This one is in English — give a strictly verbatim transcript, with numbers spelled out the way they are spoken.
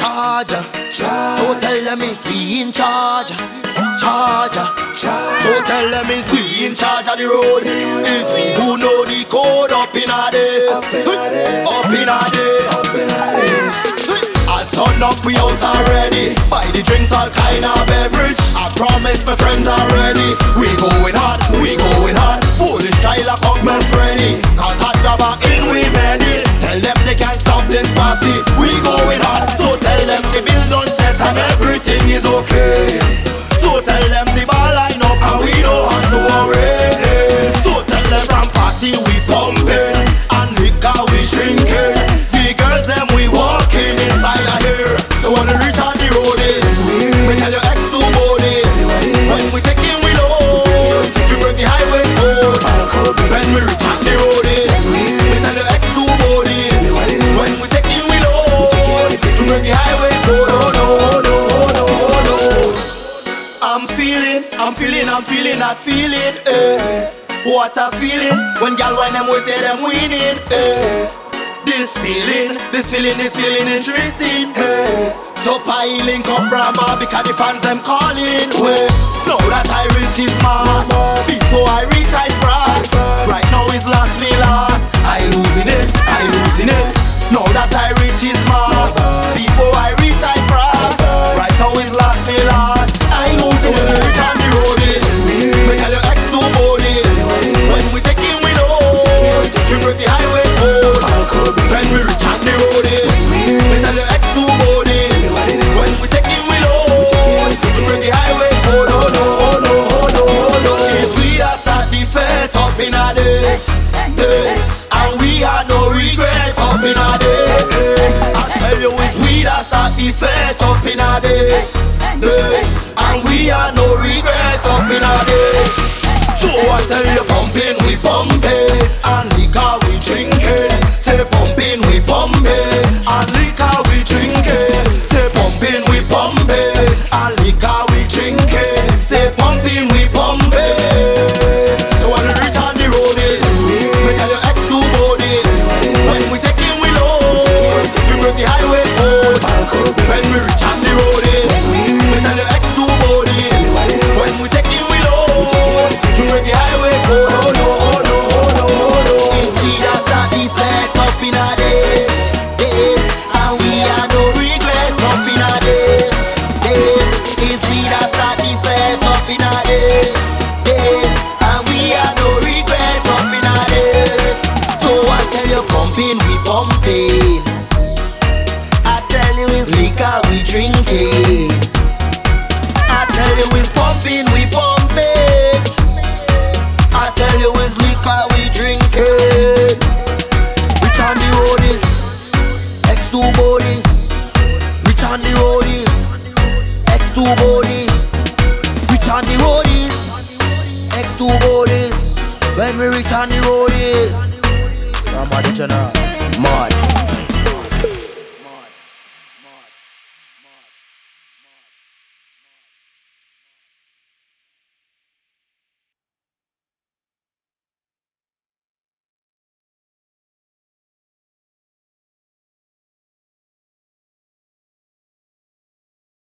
Charger, charger. So tell them it's we in charge. Charger, charger. So tell them it's we in charge of the road. It's we who know the code up in our days. Up in our days. Up in our days. Up in our days. I turn up, we out already. Buy the drinks, all kind of beverage. I promise my friends already. We going hard, we going hard. Foolish child of Cockman Freddy. Cause hot rubber in we made it. Tell them they can't stop this posse. We going hard. So tell them the bill don't set and everything is okay. So tell them the ball line up and we don't have to worry. So tell them from party we pumping and liquor we drinking. The girls them we walking inside of here. So when we reach out the road is, we tell your ex to board it. When we take in we load, we break the highway code. When we reach out the road is, we tell your ex to board it. When we take in we load, we break the highway code. I'm feeling, I'm feeling that feeling, eh. What a feeling. When y'all wine them, we say them winning, eh. This feeling, this feeling, this feeling interesting, eh. So piling up Bramma because the fans them calling, eh. Now that I reach is mad, before I reach I cross. Right now it's lost me last, I losing it, I losing it. Now that I reach is mad, before I reach I cross. Right now it's lost me last, I losing it. Fed up in our days, days, and we are no regrets up in our days. So I tell you, pumping we pumping, and liquor we drinking. Say pumping we pumping, and liquor we drinking. Say pumping we pumping, and liquor we drinking. Say pumping we pumping. So when we reach on the road is, we tell your ex to board it. When we take in we load, we break the highway code. When we reach on the road is, we tell your ex to board is. When we take in we load, we break the highway code. Oh no, oh no, oh no, oh no. If we just start the flat up in our days, days, and we are no regrets up in our days, days. If we just start the flat up in our days, days, and we are no regrets up in our days. So I tell you, pumping we pumping. Liquor we drinking. I tell you it's pumping, we pumping. I tell you it's liquor we drinking. Rich on the road is, X two bodies. Rich on the road is, X two bodies. Rich on the road is, X two bodies. When we reach on the road is, I'm a general, man.